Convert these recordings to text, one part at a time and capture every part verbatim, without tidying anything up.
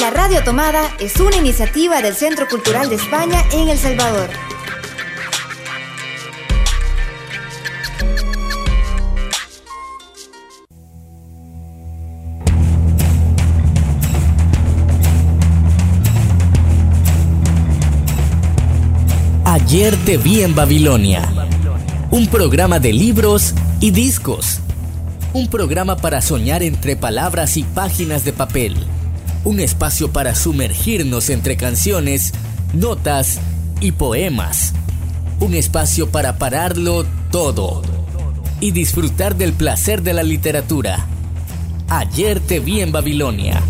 La Radio Tomada es una iniciativa del Centro Cultural de España en El Salvador. Ayer te vi en Babilonia, un programa de libros y discos, un programa para soñar entre palabras y páginas de papel, un espacio para sumergirnos entre canciones, notas y poemas, un espacio para pararlo todo y disfrutar del placer de la literatura. Ayer te vi en Babilonia.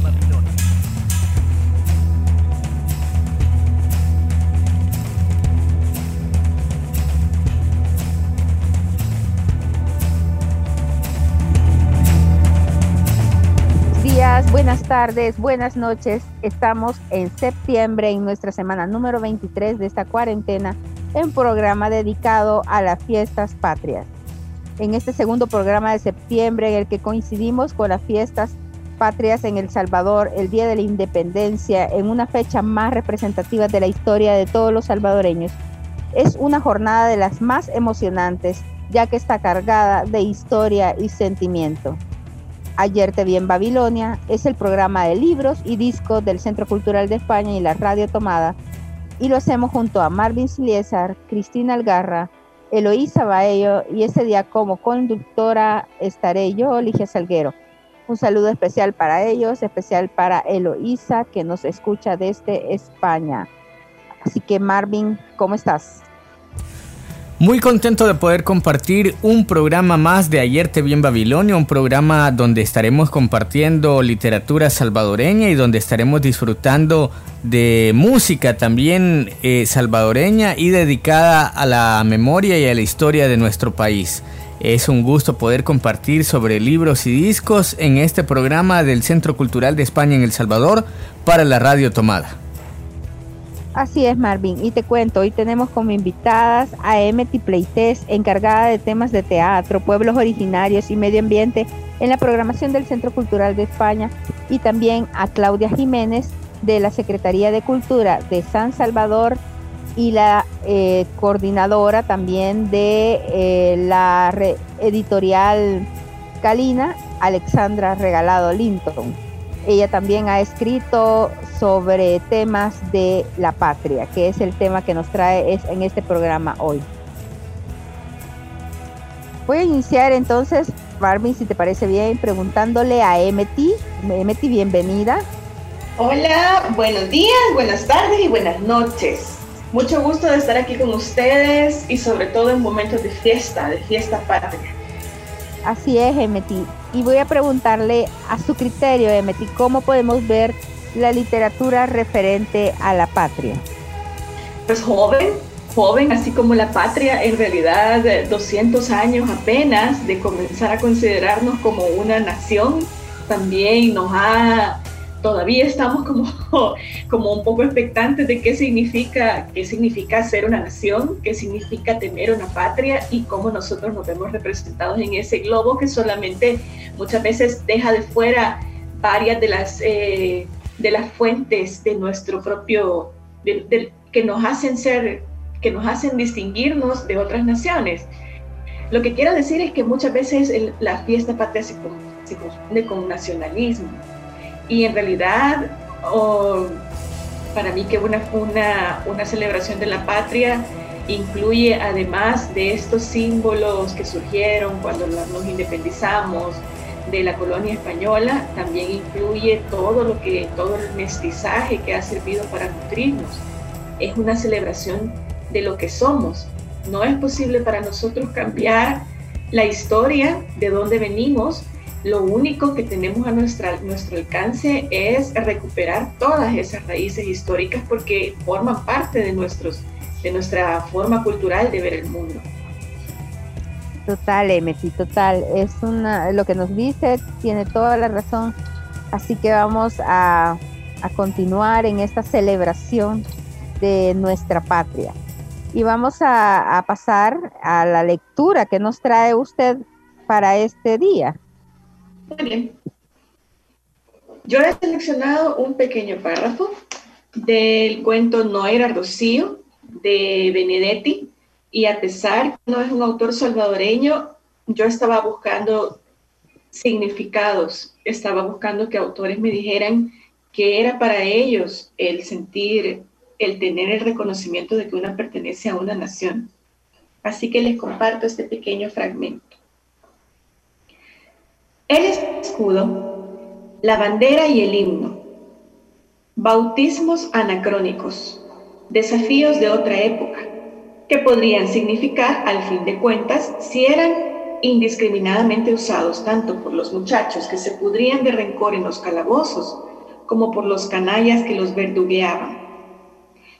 Buenas tardes, buenas noches. Estamos en septiembre, en nuestra semana número veintitrés de esta cuarentena, en programa dedicado a las Fiestas Patrias. En este segundo programa de septiembre, en el que coincidimos con las Fiestas Patrias en El Salvador, el Día de la Independencia, en una fecha más representativa de la historia de todos los salvadoreños. Es una jornada de las más emocionantes, ya que está cargada de historia y sentimiento. Ayer te vi en Babilonia es el programa de libros y discos del Centro Cultural de España y la Radio Tomada, y lo hacemos junto a Marvin Siliezar, Cristina Algarra, Eloísa Baello, y ese día como conductora estaré yo, Lígia Salguero. Un saludo especial para ellos, especial para Eloísa, que nos escucha desde España. Así que Marvin, ¿cómo estás? Muy contento de poder compartir un programa más de Ayer te vi en Babilonia, un programa donde estaremos compartiendo literatura salvadoreña y donde estaremos disfrutando de música también eh, salvadoreña y dedicada a la memoria y a la historia de nuestro país. Es un gusto poder compartir sobre libros y discos en este programa del Centro Cultural de España en El Salvador para la Radio Tomada. Así es, Marvin, y te cuento, hoy tenemos como invitadas a Emmety Pleites, encargada de temas de teatro, pueblos originarios y medio ambiente en la programación del Centro Cultural de España, y también a Claudia Jiménez de la Secretaría de Cultura de San Salvador y la eh, coordinadora también de eh, la re- editorial Calina, Alexandra Regalado Linton. Ella también ha escrito sobre temas de la patria, que es el tema que nos trae es en este programa hoy. Voy a iniciar entonces, Marvin, si te parece bien, preguntándole a Emmety. Emmety, bienvenida. Hola, buenos días, buenas tardes y buenas noches. Mucho gusto de estar aquí con ustedes y sobre todo en momentos de fiesta, de fiesta patria. Así es, Emmety. Y voy a preguntarle a su criterio, Emmety, ¿cómo podemos ver la literatura referente a la patria? Pues joven, joven, así como la patria, en realidad doscientos años apenas de comenzar a considerarnos como una nación, también nos ha, todavía estamos como, como un poco expectantes de qué significa, qué significa ser una nación, qué significa tener una patria y cómo nosotros nos vemos representados en ese globo que solamente muchas veces deja de fuera varias de las, eh, de las fuentes de nuestro propio, de, de, que nos hacen ser, que nos hacen distinguirnos de otras naciones. Lo que quiero decir es que muchas veces el, la fiesta patria se confunde con nacionalismo. Y en realidad, oh, para mí que una, una, una celebración de la patria incluye, además de estos símbolos que surgieron cuando nos independizamos de la colonia española, también incluye todo lo que, todo el mestizaje que ha servido para nutrirnos. Es una celebración de lo que somos. No es posible para nosotros cambiar la historia de dónde venimos. Lo único que tenemos a nuestra, nuestro alcance es recuperar todas esas raíces históricas porque forman parte de, nuestros, de nuestra forma cultural de ver el mundo. Total, Emmety, total. Es una, lo que nos dice tiene toda la razón. Así que vamos a, a continuar en esta celebración de nuestra patria. Y vamos a, a pasar a la lectura que nos trae usted para este día. Muy bien. Yo he seleccionado un pequeño párrafo del cuento No era Rocío, de Benedetti, y a pesar que no es un autor salvadoreño, yo estaba buscando significados, estaba buscando que autores me dijeran qué era para ellos el sentir, el tener el reconocimiento de que uno pertenece a una nación. Así que les comparto este pequeño fragmento. Él es el escudo, la bandera y el himno, bautismos anacrónicos, desafíos de otra época, que podrían significar, al fin de cuentas, si eran indiscriminadamente usados tanto por los muchachos que se pudrían de rencor en los calabozos, como por los canallas que los verdugueaban.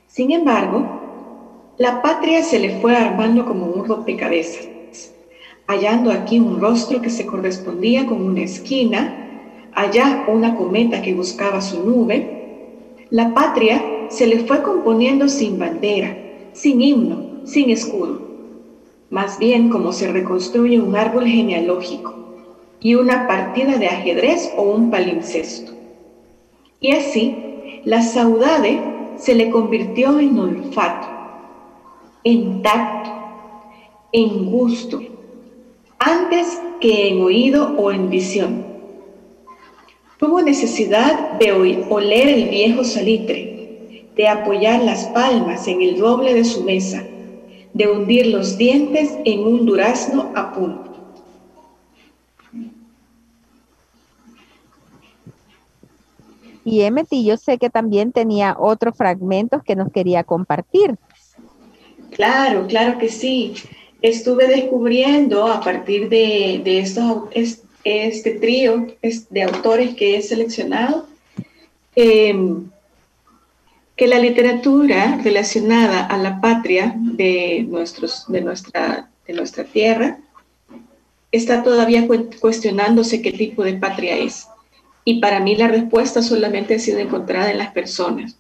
Sin embargo, la patria se le fue armando como un rompecabezas, hallando aquí un rostro que se correspondía con una esquina, allá una cometa que buscaba su nube. La patria se le fue componiendo sin bandera, sin himno, sin escudo, más bien como se reconstruye un árbol genealógico y una partida de ajedrez o un palimpsesto. Y así, la saudade se le convirtió en olfato, en tacto, en gusto, antes que en oído o en visión. Tuvo necesidad de oler el viejo salitre, de apoyar las palmas en el roble de su mesa, de hundir los dientes en un durazno a punto. Y Emmety, yo sé que también tenía otros fragmentos que nos quería compartir. Claro, claro que sí. Estuve descubriendo a partir de, de estos, es, este trío de autores que he seleccionado, eh, que la literatura relacionada a la patria de, nuestros, de, nuestra, de nuestra tierra está todavía cuestionándose qué tipo de patria es. Y para mí la respuesta solamente ha sido encontrada en las personas.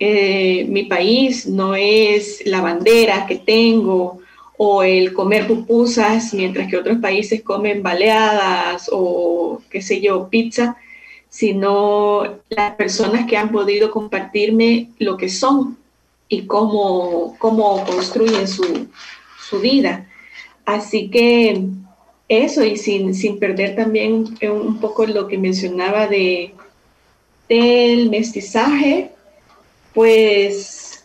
Eh, mi país no es la bandera que tengo o el comer pupusas mientras que otros países comen baleadas o qué sé yo, pizza, sino las personas que han podido compartirme lo que son y cómo, cómo construyen su, su vida. Así que eso, y sin, sin perder también un poco lo que mencionaba de, del mestizaje. Pues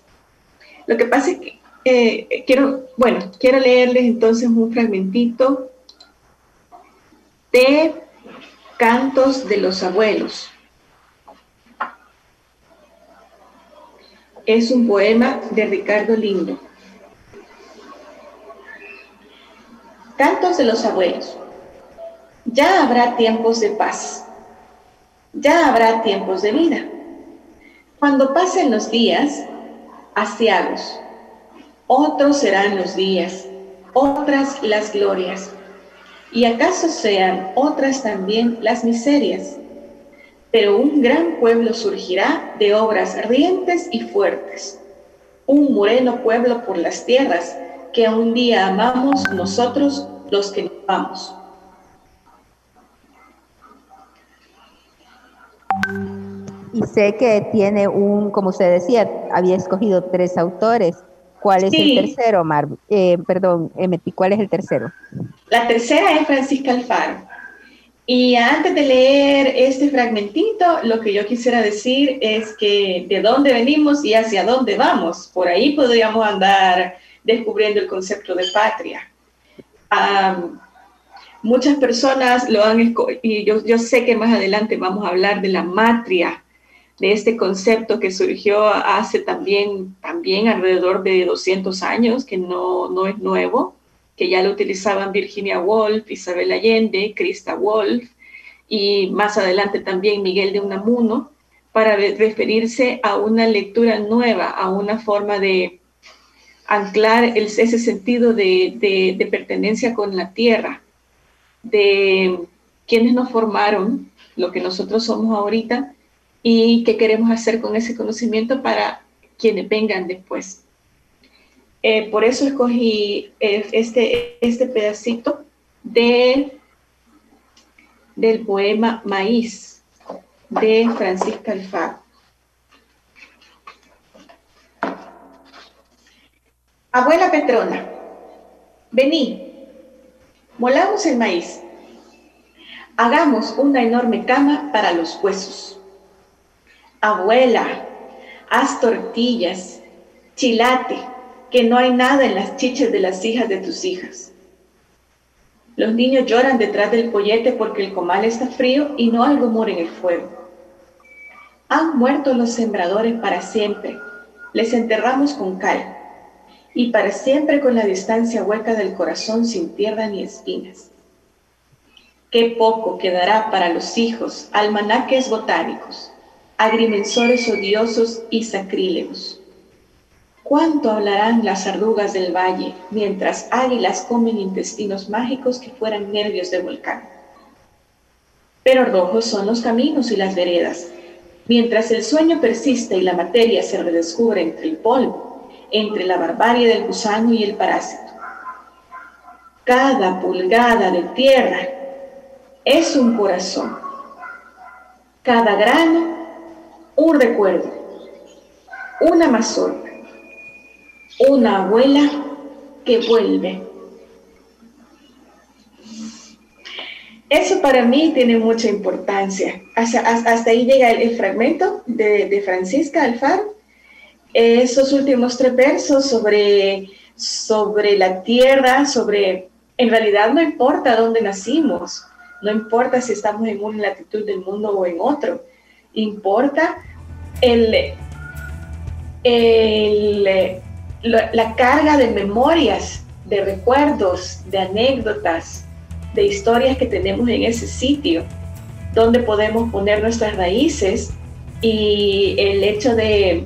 lo que pasa es que eh, quiero, bueno, quiero leerles entonces un fragmentito de Cantos de los Abuelos. Es un poema de Ricardo Lindo. Cantos de los Abuelos. Ya habrá tiempos de paz. Ya habrá tiempos de vida. Cuando pasen los días, asiados, otros serán los días, otras las glorias, y acaso sean otras también las miserias, pero un gran pueblo surgirá de obras rientes y fuertes, un moreno pueblo por las tierras que un día amamos nosotros los que nos vamos. Y sé que tiene un, como usted decía, había escogido tres autores. ¿Cuál es sí. el tercero, Mar? Eh, perdón, Emmety, ¿cuál es el tercero? La tercera es Francisca Alfaro. Y antes de leer este fragmentito, lo que yo quisiera decir es que de dónde venimos y hacia dónde vamos. Por ahí podríamos andar descubriendo el concepto de patria. Um, muchas personas lo han escogido, y yo, yo sé que más adelante vamos a hablar de la matria, de este concepto que surgió hace también, también alrededor de doscientos años, que no, no es nuevo, que ya lo utilizaban Virginia Woolf, Isabel Allende, Christa Wolf, y más adelante también Miguel de Unamuno, para referirse a una lectura nueva, a una forma de anclar el, ese sentido de, de, de pertenencia con la tierra, de quienes nos formaron, lo que nosotros somos ahorita, y qué queremos hacer con ese conocimiento para quienes vengan después. Eh, por eso escogí eh, este, este pedacito de, del poema Maíz. de Francisca Alfaro. Abuela Petrona, vení, molamos el maíz, hagamos una enorme cama para los huesos. Abuela, haz tortillas, chilate, que no hay nada en las chiches de las hijas de tus hijas. Los niños lloran detrás del pollete porque el comal está frío y no algo muere en el fuego. Han muerto los sembradores para siempre, les enterramos con cal, y para siempre con la distancia hueca del corazón sin tierra ni espinas. Qué poco quedará para los hijos, almanaques botánicos, agrimensores odiosos y sacrílegos. ¿Cuánto hablarán las arrugas del valle, mientras águilas comen intestinos mágicos que fueran nervios de volcán? Pero rojos son los caminos y las veredas, mientras el sueño persiste y la materia se redescubre entre el polvo, entre la barbarie del gusano y el parásito. Cada pulgada de tierra es un corazón, cada grano un recuerdo, una mazorca, una abuela que vuelve. Eso para mí tiene mucha importancia. Hasta, hasta ahí llega el, el fragmento de, de Francisca Alfaro. Eh, esos últimos tres versos sobre, sobre la tierra, sobre... En realidad no importa dónde nacimos, no importa si estamos en una latitud del mundo o en otro, importa el... el la carga de memorias, de recuerdos, de anécdotas, de historias que tenemos en ese sitio, donde podemos poner nuestras raíces, y el hecho de,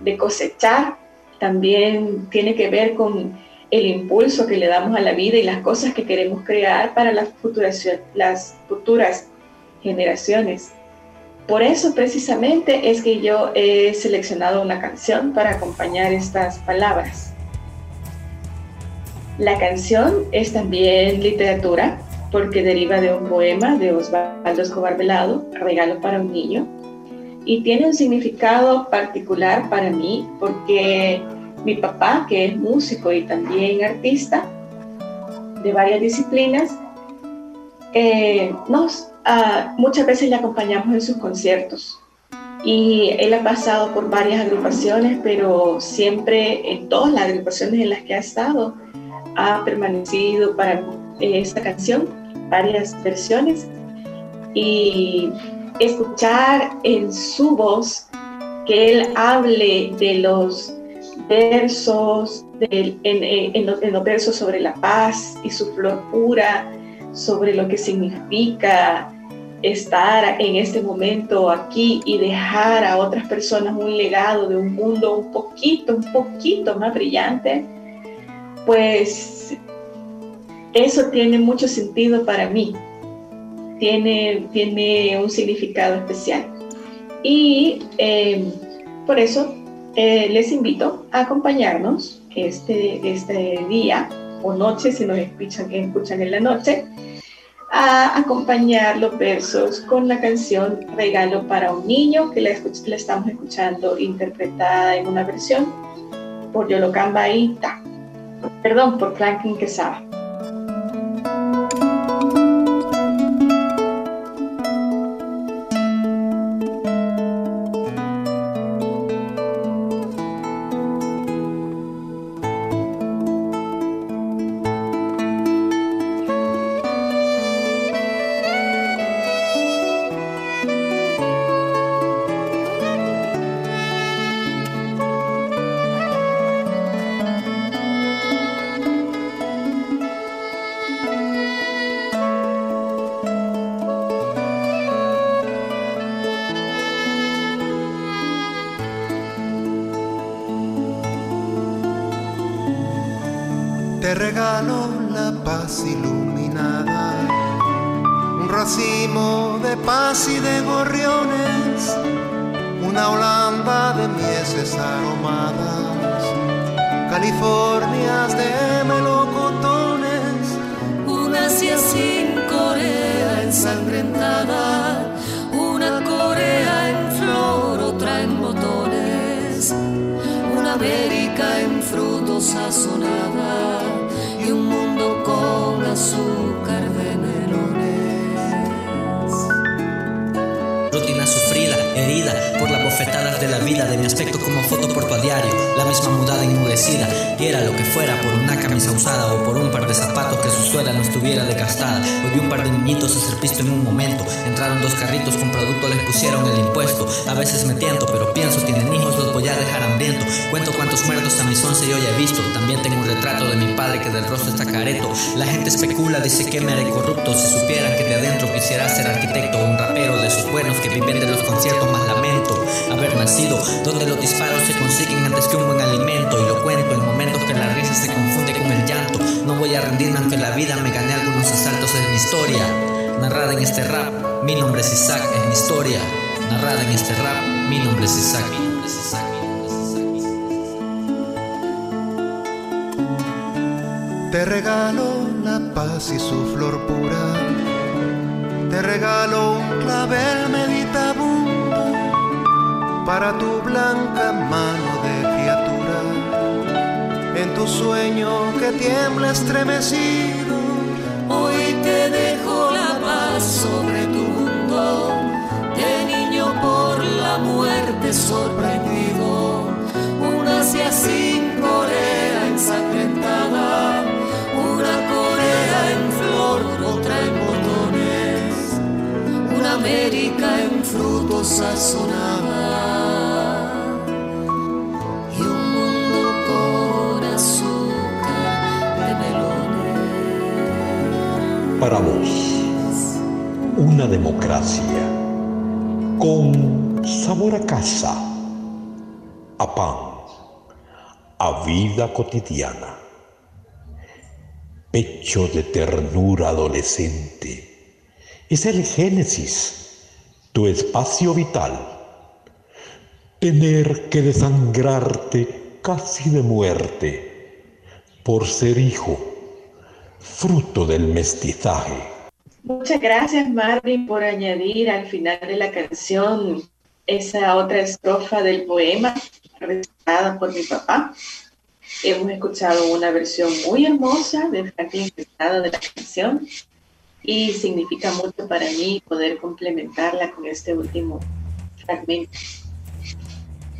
de cosechar también tiene que ver con el impulso que le damos a la vida y las cosas que queremos crear para las futuras, las futuras generaciones. Por eso precisamente es que yo he seleccionado una canción para acompañar estas palabras. La canción es también literatura porque deriva de un poema de Osvaldo Escobar Velado, Regalo para un niño, y tiene un significado particular para mí porque mi papá, que es músico y también artista de varias disciplinas, eh, nos... Uh, muchas veces le acompañamos en sus conciertos y él ha pasado por varias agrupaciones, pero siempre en todas las agrupaciones en las que ha estado ha permanecido para eh, esta canción, varias versiones, y escuchar en su voz que él hable de los versos de, en, en, en, los, en los versos sobre la paz y su flor pura, sobre lo que significa estar en este momento aquí y dejar a otras personas un legado de un mundo un poquito, un poquito más brillante, pues eso tiene mucho sentido para mí. Tiene, tiene un significado especial. Y eh, por eso eh, les invito a acompañarnos este, este día o noche, si nos escuchan, escuchan en la noche, a acompañar los versos con la canción Regalo para un niño, que la, la estamos escuchando interpretada en una versión por Yolocamba Ita, perdón, por Franklin Quezada. Te regalo la paz iluminada, un racimo de paz y de gorriones, una holanda de mieses aromadas, Californias de melocotones, una Asia sin Corea ensangrentada, una Corea sazonada y un mundo con azúcar de melones. Rutina sufrida, herida por las bofetadas de la vida, de mi aspecto como foto porto a diario, la misma mudada enmudecida, y era lo que fuera por una camisa usada o por un par de zapatos que su suela no estuviera desgastada. Hoy vi un par de niñitos hacer pisto en un momento, entraron dos carritos con producto, les pusieron el impuesto. A veces me tiento, pero pienso, tienen hijos, los voy a dejar hambriento. Cuento cuántos muertos a mis once yo ya he visto, también tengo un retrato de mi padre que del rostro está careto. La gente especula, dice que me haré corrupto, si supieran que de adentro quisiera ser arquitecto, un rapero de esos buenos que viven de los conciertos, más lamento haber nacido donde los disparos se consiguen antes que un buen alimento. Y lo cuento en momentos que la risa se confunde con el llanto. No voy a rendirme aunque la vida me gane algunos asaltos. Es mi historia, narrada en este rap. Mi nombre es Isaac, es mi historia, narrada en este rap. Mi nombre es Isaac, mi nombre es Isaac. Te regalo la paz y su flor pura. Te regalo un clavel meditabundo para tu blanca mano de criatura. En tu sueño que tiembla estremecido, hoy te dejo la paz sobre tu mundo. De niño por la muerte sorprendido, una Asia sin Corea ensangrentada. América en frutos sazonada y un mundo con azúcar de melones. Para vos, una democracia con sabor a casa, a pan, a vida cotidiana, pecho de ternura adolescente. Es el génesis, tu espacio vital. Tener que desangrarte casi de muerte por ser hijo, fruto del mestizaje. Muchas gracias, Marvin, por añadir al final de la canción esa otra estrofa del poema recitada por mi papá. Hemos escuchado una versión muy hermosa de Franklin Quezada de la canción. Y significa mucho para mí poder complementarla con este último fragmento.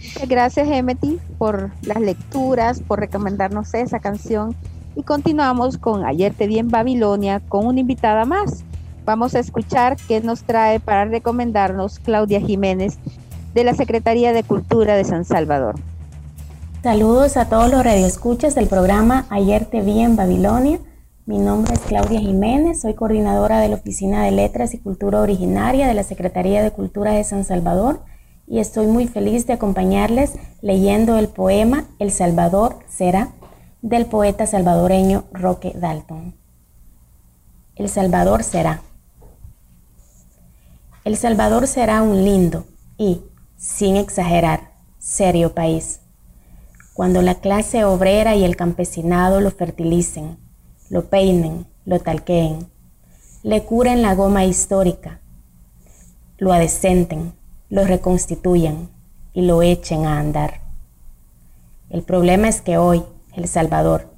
Muchas gracias, Emmety, por las lecturas, por recomendarnos esa canción. Y continuamos con Ayer te vi en Babilonia con una invitada más. Vamos a escuchar qué nos trae para recomendarnos Claudia Jiménez de la Secretaría de Cultura de San Salvador. Saludos a todos los radioescuchas del programa Ayer te vi en Babilonia. Mi nombre es Claudia Jiménez, soy coordinadora de la Oficina de Letras y Cultura Originaria de la Secretaría de Cultura de San Salvador y estoy muy feliz de acompañarles leyendo el poema El Salvador será, del poeta salvadoreño Roque Dalton. El Salvador será. El Salvador será un lindo y, sin exagerar, serio país, cuando la clase obrera y el campesinado lo fertilicen, lo peinen, lo talqueen, le curen la goma histórica, lo adecenten, lo reconstituyan y lo echen a andar. El problema es que hoy El Salvador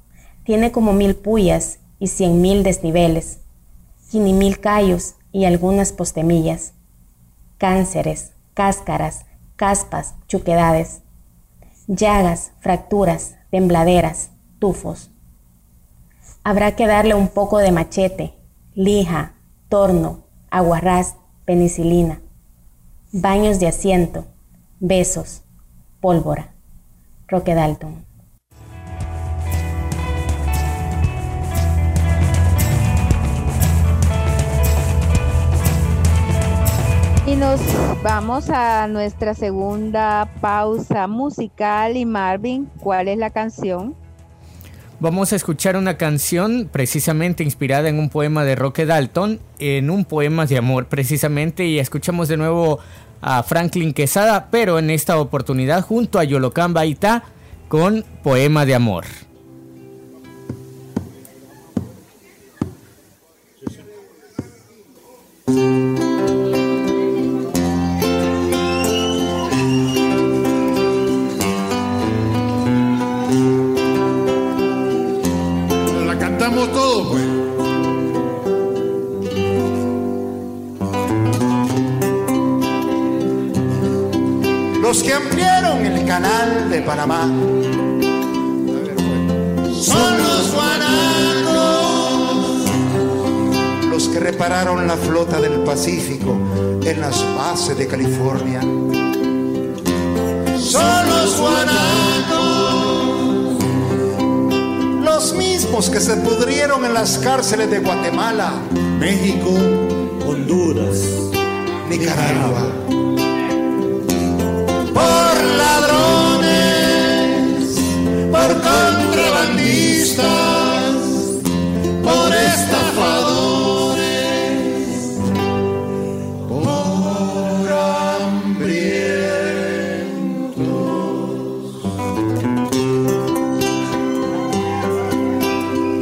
tiene como mil puyas y cien mil desniveles, quini mil callos y algunas postemillas, cánceres, cáscaras, caspas, chuquedades, llagas, fracturas, tembladeras, tufos. Habrá que darle un poco de machete, lija, torno, aguarrás, penicilina, baños de asiento, besos, pólvora. Roque Dalton. Y nos vamos a nuestra segunda pausa musical. Y Marvin, ¿cuál es la canción? Vamos a escuchar una canción precisamente inspirada en un poema de Roque Dalton, en un poema de amor precisamente, y escuchamos de nuevo a Franklin Quezada, pero en esta oportunidad junto a Yolocamba Ita con Poema de amor. los que ampliaron el canal de Panamá. A ver, bueno. Son los guanacos los que repararon la flota del Pacífico en las bases de California. Son los guanacos los mismos que se pudrieron en las cárceles de Guatemala, México, Honduras, Nicaragua. Por ladrones, por contrabandistas, por estafadores, por hambrientos.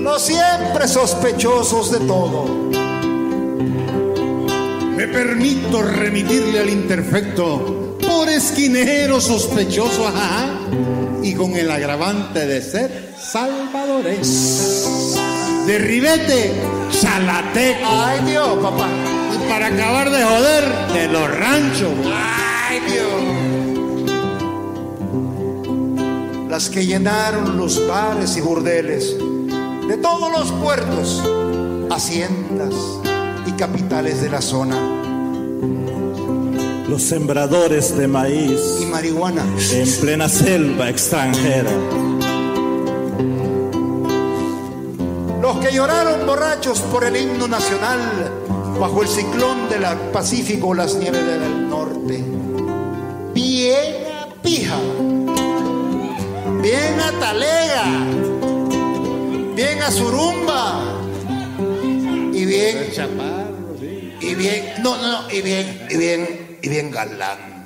Los siempre sospechosos de todo. Me permito remitirle al imperfecto por esquinero sospechoso, ajá, y con el agravante de ser salvadoreño. De ribete, chalateco. Ay, Dios, papá. Y para acabar de joder, de los ranchos. Ay, Dios. Las que llenaron los bares y burdeles de todos los puertos, haciendas y capitales de la zona. Los sembradores de maíz y marihuana en plena selva extranjera. Los que lloraron borrachos por el himno nacional bajo el ciclón del Pacífico o las nieves del norte. Bien a pija, bien a talega, bien a zurumba y bien chapá. Y bien, no, no, y bien, y bien, y bien galán.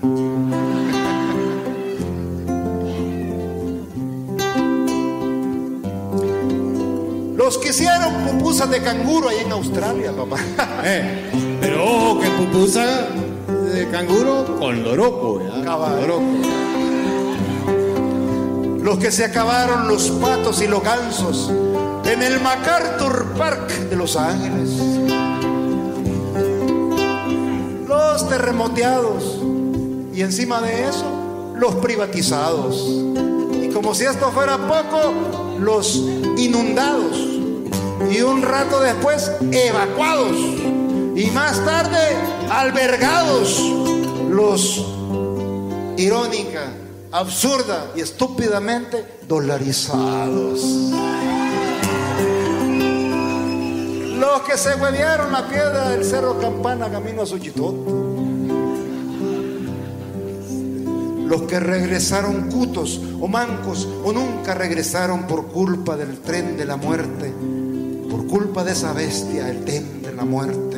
Los que hicieron pupusas de canguro ahí en Australia, papá. Eh, pero ojo que pupusa de canguro con loroco, ¿eh? Loroco. Los que se acabaron los patos y los gansos en el MacArthur Park de Los Ángeles. Terremoteados y encima de eso los privatizados y como si esto fuera poco los inundados y un rato después evacuados y más tarde albergados los irónica, absurda y estúpidamente dolarizados. Los que se huevearon la piedra del Cerro Campana camino a Xochitoto. Los que regresaron cutos o mancos o nunca regresaron por culpa del tren de la muerte, por culpa de esa bestia, el tren de la muerte.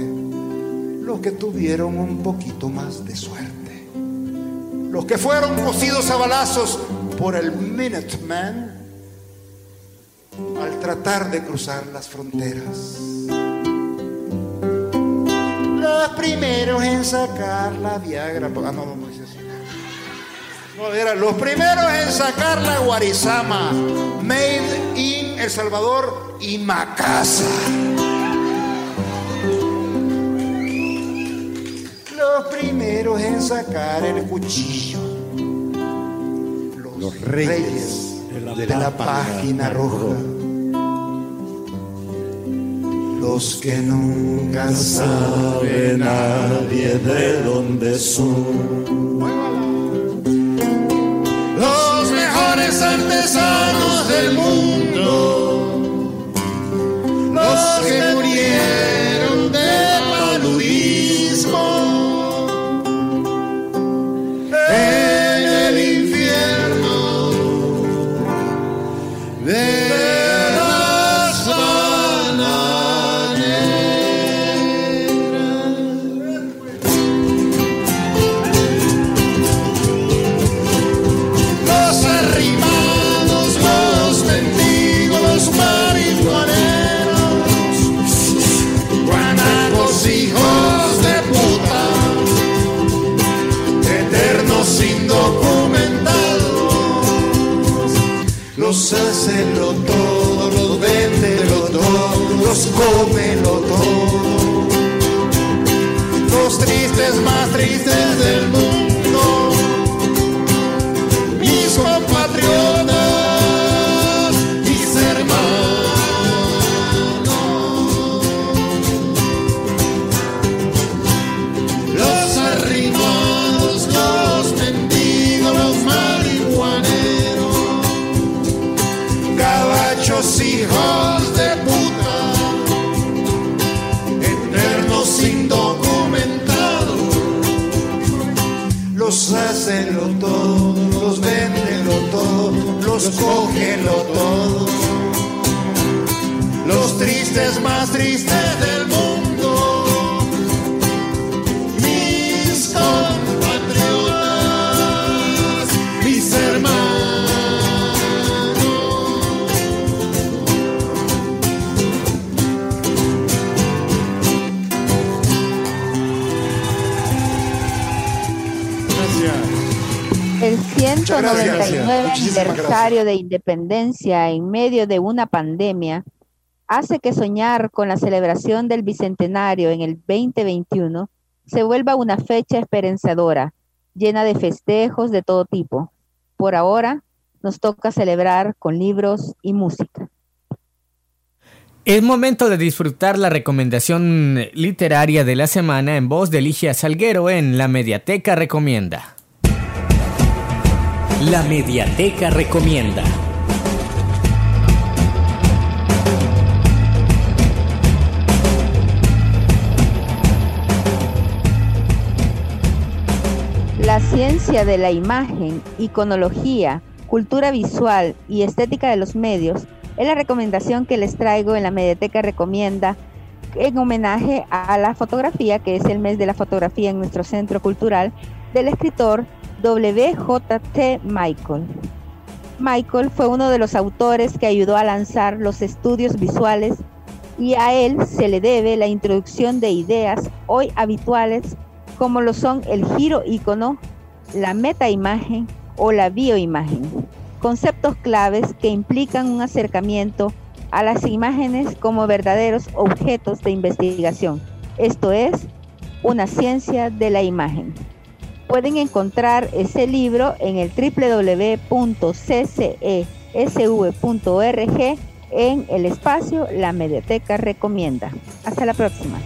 Los que tuvieron un poquito más de suerte. Los que fueron cocidos a balazos por el Minuteman al tratar de cruzar las fronteras. Los primeros en sacar la Viagra. Ah, no, no, no es eso. No, eran los primeros en sacar la guarizama, made in El Salvador y Macasa. Los primeros en sacar el cuchillo. Los, los reyes, reyes de la, de la, la página roja. Los que nunca sabe nadie de dónde son. Los mejores artesanos del mundo, los que murieron de paludismo en el infierno de las bananeras. Hijos de puta, eternos indocumentados, los hacen lo todo, los venden lo todo, los comen lo todo, los tristes más tristes del mundo, los hacenlo todo, los vendenlo todo, los cogenlo todo. Los tristes más tristes del mundo, mis compatriotas, mis hermanos. El ciento noventa y nueve aniversario de independencia en medio de una pandemia hace que soñar con la celebración del Bicentenario en el veinte veintiuno se vuelva una fecha esperanzadora, llena de festejos de todo tipo. Por ahora, nos toca celebrar con libros y música. Es momento de disfrutar la recomendación literaria de la semana en voz de Lígia Salguero en La Mediateca Recomienda. La Mediateca Recomienda. La ciencia de la imagen, iconología, cultura visual y estética de los medios es la recomendación que les traigo en La Mediateca Recomienda en homenaje a la fotografía, que es el mes de la fotografía en nuestro centro cultural, del escritor doble u jota te Michael. Michael fue uno de los autores que ayudó a lanzar los estudios visuales y a él se le debe la introducción de ideas hoy habituales como lo son el giro ícono, la metaimagen o la bioimagen, conceptos claves que implican un acercamiento a las imágenes como verdaderos objetos de investigación, esto es, una ciencia de la imagen. Pueden encontrar ese libro en el doble u doble u doble u punto c c e s v punto org en el espacio La Mediateca Recomienda. Hasta la próxima.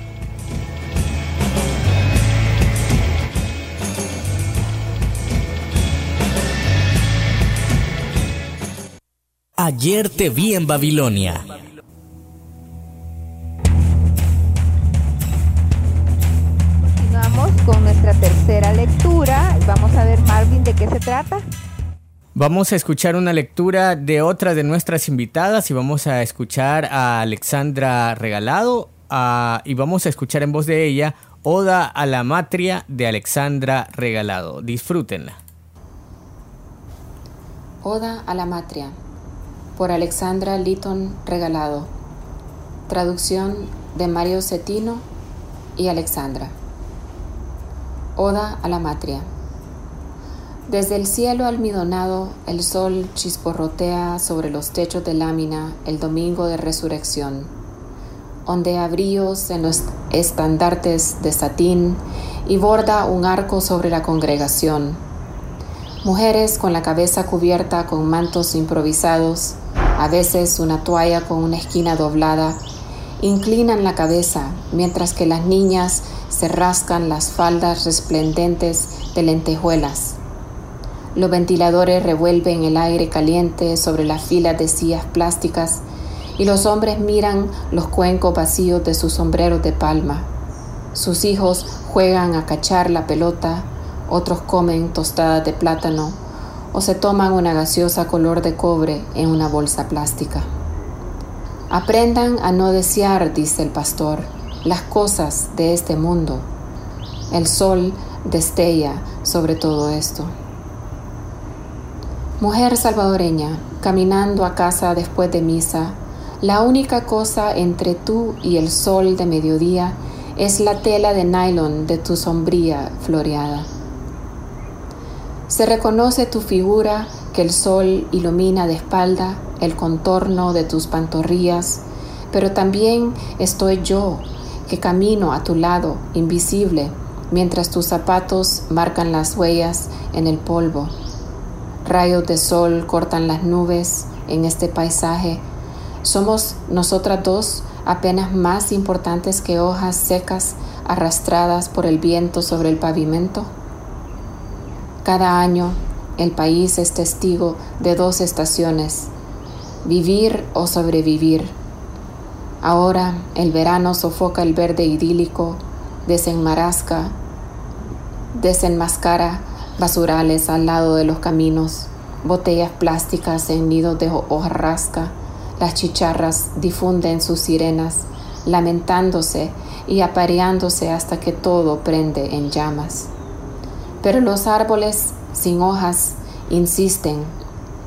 Ayer te vi en Babilonia. Continuamos con nuestra tercera lectura. Vamos a ver, Marvin, ¿de qué se trata? Vamos a escuchar una lectura de otra de nuestras invitadas y vamos a escuchar a Alexandra Regalado a, y vamos a escuchar en voz de ella Oda a la Matria de Alexandra Regalado. Disfrútenla. Oda a la Matria, por Alexandra Linton Regalado. Traducción de Mario Cetino y Alexandra. Oda a la Matria. Desde el cielo almidonado, el sol chisporrotea sobre los techos de lámina el domingo de resurrección. Ondea brillos en los estandartes de satín y borda un arco sobre la congregación. Mujeres con la cabeza cubierta con mantos improvisados, a veces una toalla con una esquina doblada, inclinan la cabeza, mientras que las niñas se rascan las faldas resplendentes de lentejuelas. Los ventiladores revuelven el aire caliente sobre las filas de sillas plásticas y los hombres miran los cuencos vacíos de sus sombreros de palma. Sus hijos juegan a cachar la pelota, otros comen tostadas de plátano o se toman una gaseosa color de cobre en una bolsa plástica. Aprendan a no desear, dice el pastor, las cosas de este mundo. El sol destella sobre todo esto. Mujer salvadoreña, caminando a casa después de misa, la única cosa entre tú y el sol de mediodía es la tela de nylon de tu sombría floreada. Se reconoce tu figura que el sol ilumina de espalda, el contorno de tus pantorrillas, pero también estoy yo que camino a tu lado, invisible, mientras tus zapatos marcan las huellas en el polvo. Rayos de sol cortan las nubes en este paisaje. Somos nosotras dos apenas más importantes que hojas secas arrastradas por el viento sobre el pavimento. Cada año, el país es testigo de dos estaciones, vivir o sobrevivir. Ahora, el verano sofoca el verde idílico, desenmascara basurales al lado de los caminos, botellas plásticas en nidos de hojarasca. Las chicharras difunden sus sirenas, lamentándose y apareándose hasta que todo prende en llamas. Pero los árboles sin hojas insisten,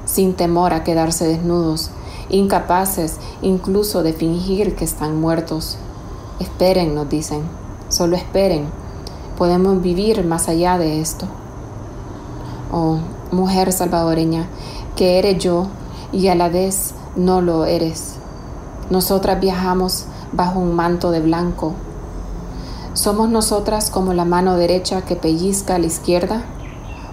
sin temor a quedarse desnudos, incapaces incluso de fingir que están muertos. Esperen, nos dicen, solo esperen, podemos vivir más allá de esto. Oh, mujer salvadoreña, que eres yo y a la vez no lo eres. Nosotras viajamos bajo un manto de blanco. Somos nosotras como la mano derecha que pellizca a la izquierda.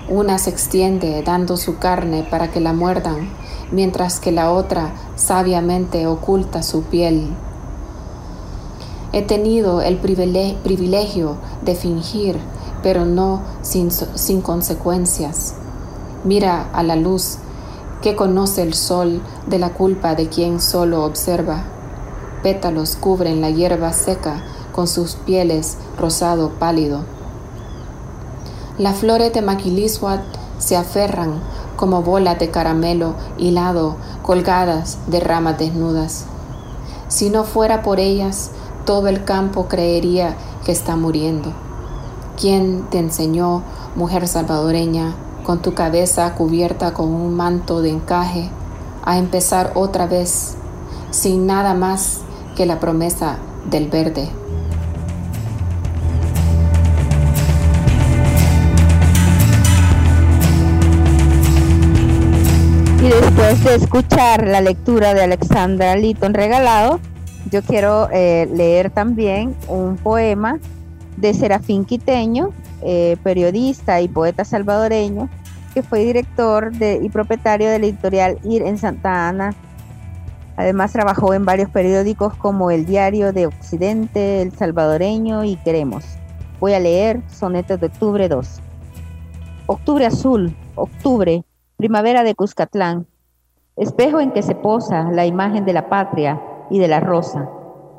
Una se extiende dando su carne para que la muerdan, mientras que la otra sabiamente oculta su piel. He tenido el privilegio de fingir, pero no sin, sin consecuencias. Mira a la luz que conoce el sol de la culpa de quien solo observa. Pétalos cubren la hierba seca con sus pieles rosado pálido. Las flores de Maquilishuat se aferran como bolas de caramelo hilado colgadas de ramas desnudas. Si no fuera por ellas, todo el campo creería que está muriendo. ¿Quién te enseñó, mujer salvadoreña, con tu cabeza cubierta con un manto de encaje, a empezar otra vez, sin nada más que la promesa del verde? Y después de escuchar la lectura de Alexandra Linton Regalado, yo quiero eh, leer también un poema de Serafín Quiteño, eh, periodista y poeta salvadoreño, que fue director de, y propietario de la editorial I R en Santa Ana. Además trabajó en varios periódicos como El Diario de Occidente, El Salvadoreño y Queremos. Voy a leer Sonetos de Octubre dos. Octubre azul, octubre, primavera de Cuscatlán, espejo en que se posa la imagen de la patria y de la rosa,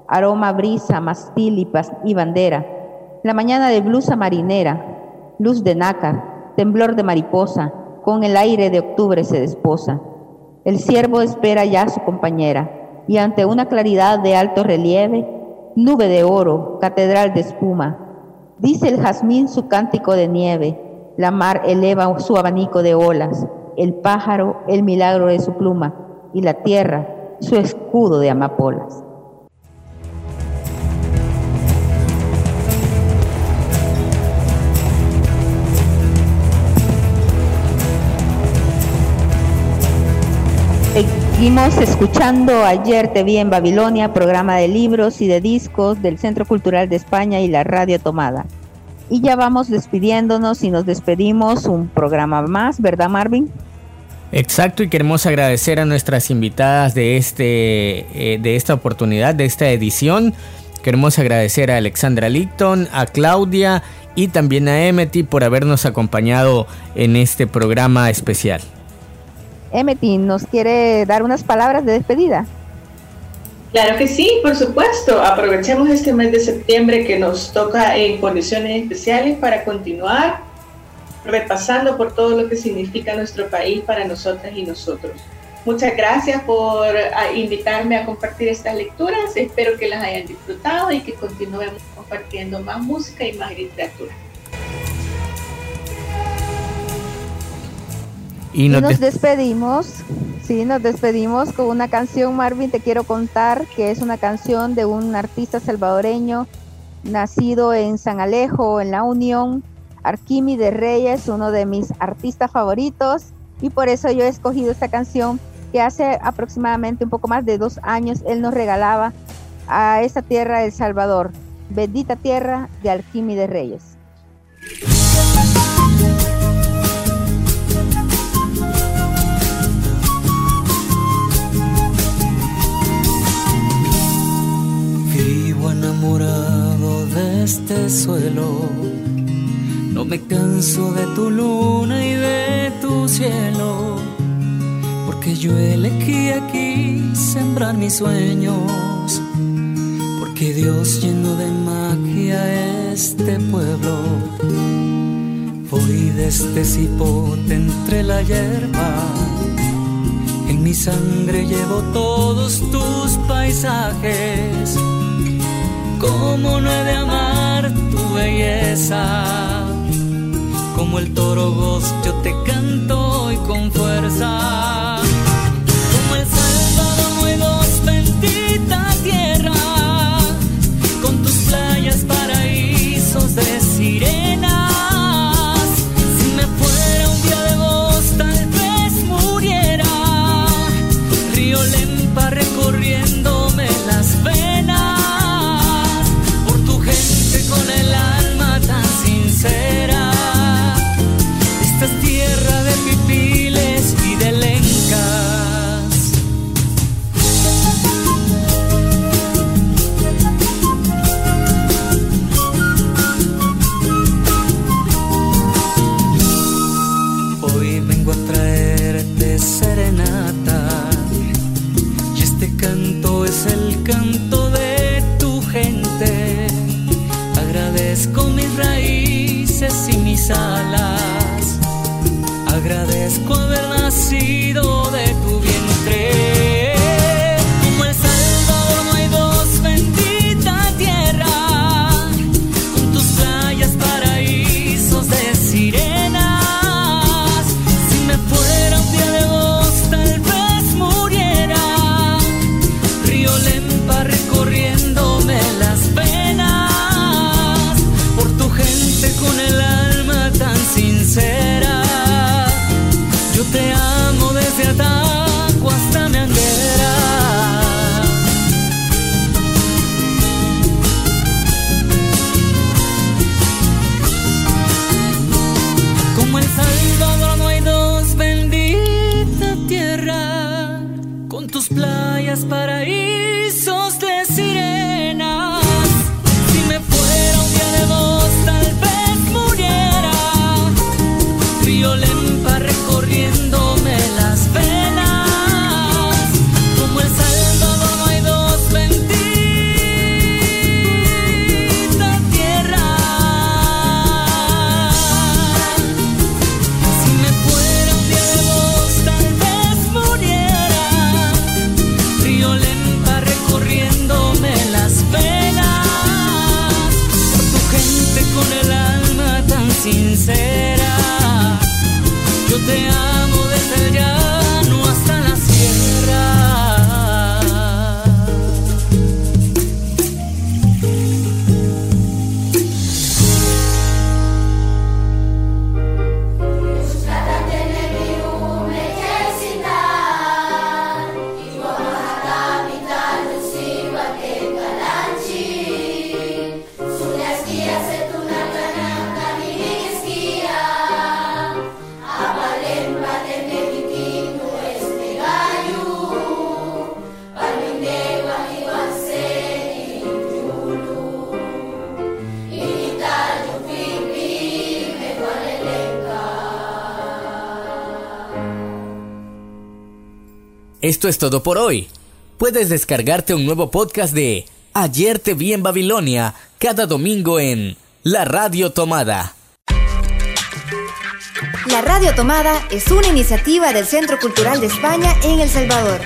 aroma brisa, mastil y bandera, la mañana de blusa marinera, luz de nácar, temblor de mariposa, con el aire de octubre se desposa. El ciervo espera ya a su compañera, y ante una claridad de alto relieve, nube de oro, catedral de espuma, dice el jazmín su cántico de nieve, la mar eleva su abanico de olas, el pájaro, el milagro de su pluma, y la tierra, su escudo de amapolas. Seguimos escuchando Ayer te vi en Babilonia, programa de libros y de discos del Centro Cultural de España y la Radio Tomada. Y ya vamos despidiéndonos y nos despedimos un programa más, ¿verdad, Marvin? Exacto, y queremos agradecer a nuestras invitadas de, este, eh, de esta oportunidad, de esta edición. Queremos agradecer a Alexandra Linton, a Claudia y también a Emmety por habernos acompañado en este programa especial. Emmety, ¿nos quiere dar unas palabras de despedida? Claro que sí, por supuesto. Aprovechemos este mes de septiembre que nos toca en condiciones especiales para continuar repasando por todo lo que significa nuestro país para nosotras y nosotros. Muchas gracias por invitarme a compartir estas lecturas. Espero que las hayan disfrutado y que continuemos compartiendo más música y más literatura. Y nos, y nos despedimos, sí, nos despedimos con una canción, Marvin, te quiero contar, que es una canción de un artista salvadoreño nacido en San Alejo, en La Unión, Arquími de Reyes, uno de mis artistas favoritos, y por eso yo he escogido esta canción que hace aproximadamente un poco más de dos años él nos regalaba a esta tierra de El Salvador, bendita tierra de Arquími de Reyes. Vivo enamorado de este suelo, no me canso de tu luna y de tu cielo, porque yo elegí aquí sembrar mis sueños, porque Dios llenó de magia este pueblo. Voy desde cipote entre la hierba, en mi sangre llevo todos tus paisajes. Cómo no he de amar tu belleza, como el toro voz yo te canto hoy con fuerza. Como El Salvador nuevos, bendita tierra, con tus playas paraísos de sirena. Corriéndome las venas por tu gente con el alma tan sincera. Esta es tierra de pipiles y de lencas. Hoy vengo a traerte serenata. Canto es el canto de tu gente. Agradezco mis raíces y mis alas. Agradezco haber nacido de tu vientre. Como El Salvador no hay dos, bendita tierra, con tus playas paraísos de sirenas. Si me fuera un día de vos, tal vez recorriéndome las venas por tu gente con el alma tan sincera. Yo te amo desde Ataco hasta mi Anguera. Como El Salvador no hay dos, bendita tierra, con tus playas paraíso de sirenas. Si me fuera un día de vos, tal vez muriera violenta recorriéndome las venas. Como El Salvador no hay dos, bendita tierra. Si me fuera un día de vos, tal vez muriera violenta corriéndome las venas por tu gente con el alma tan sincera. Yo te amo desde el llano hasta la Esto es todo por hoy. Puedes descargarte un nuevo podcast de Ayer te vi en Babilonia cada domingo en La Radio Tomada. La Radio Tomada es una iniciativa del Centro Cultural de España en El Salvador.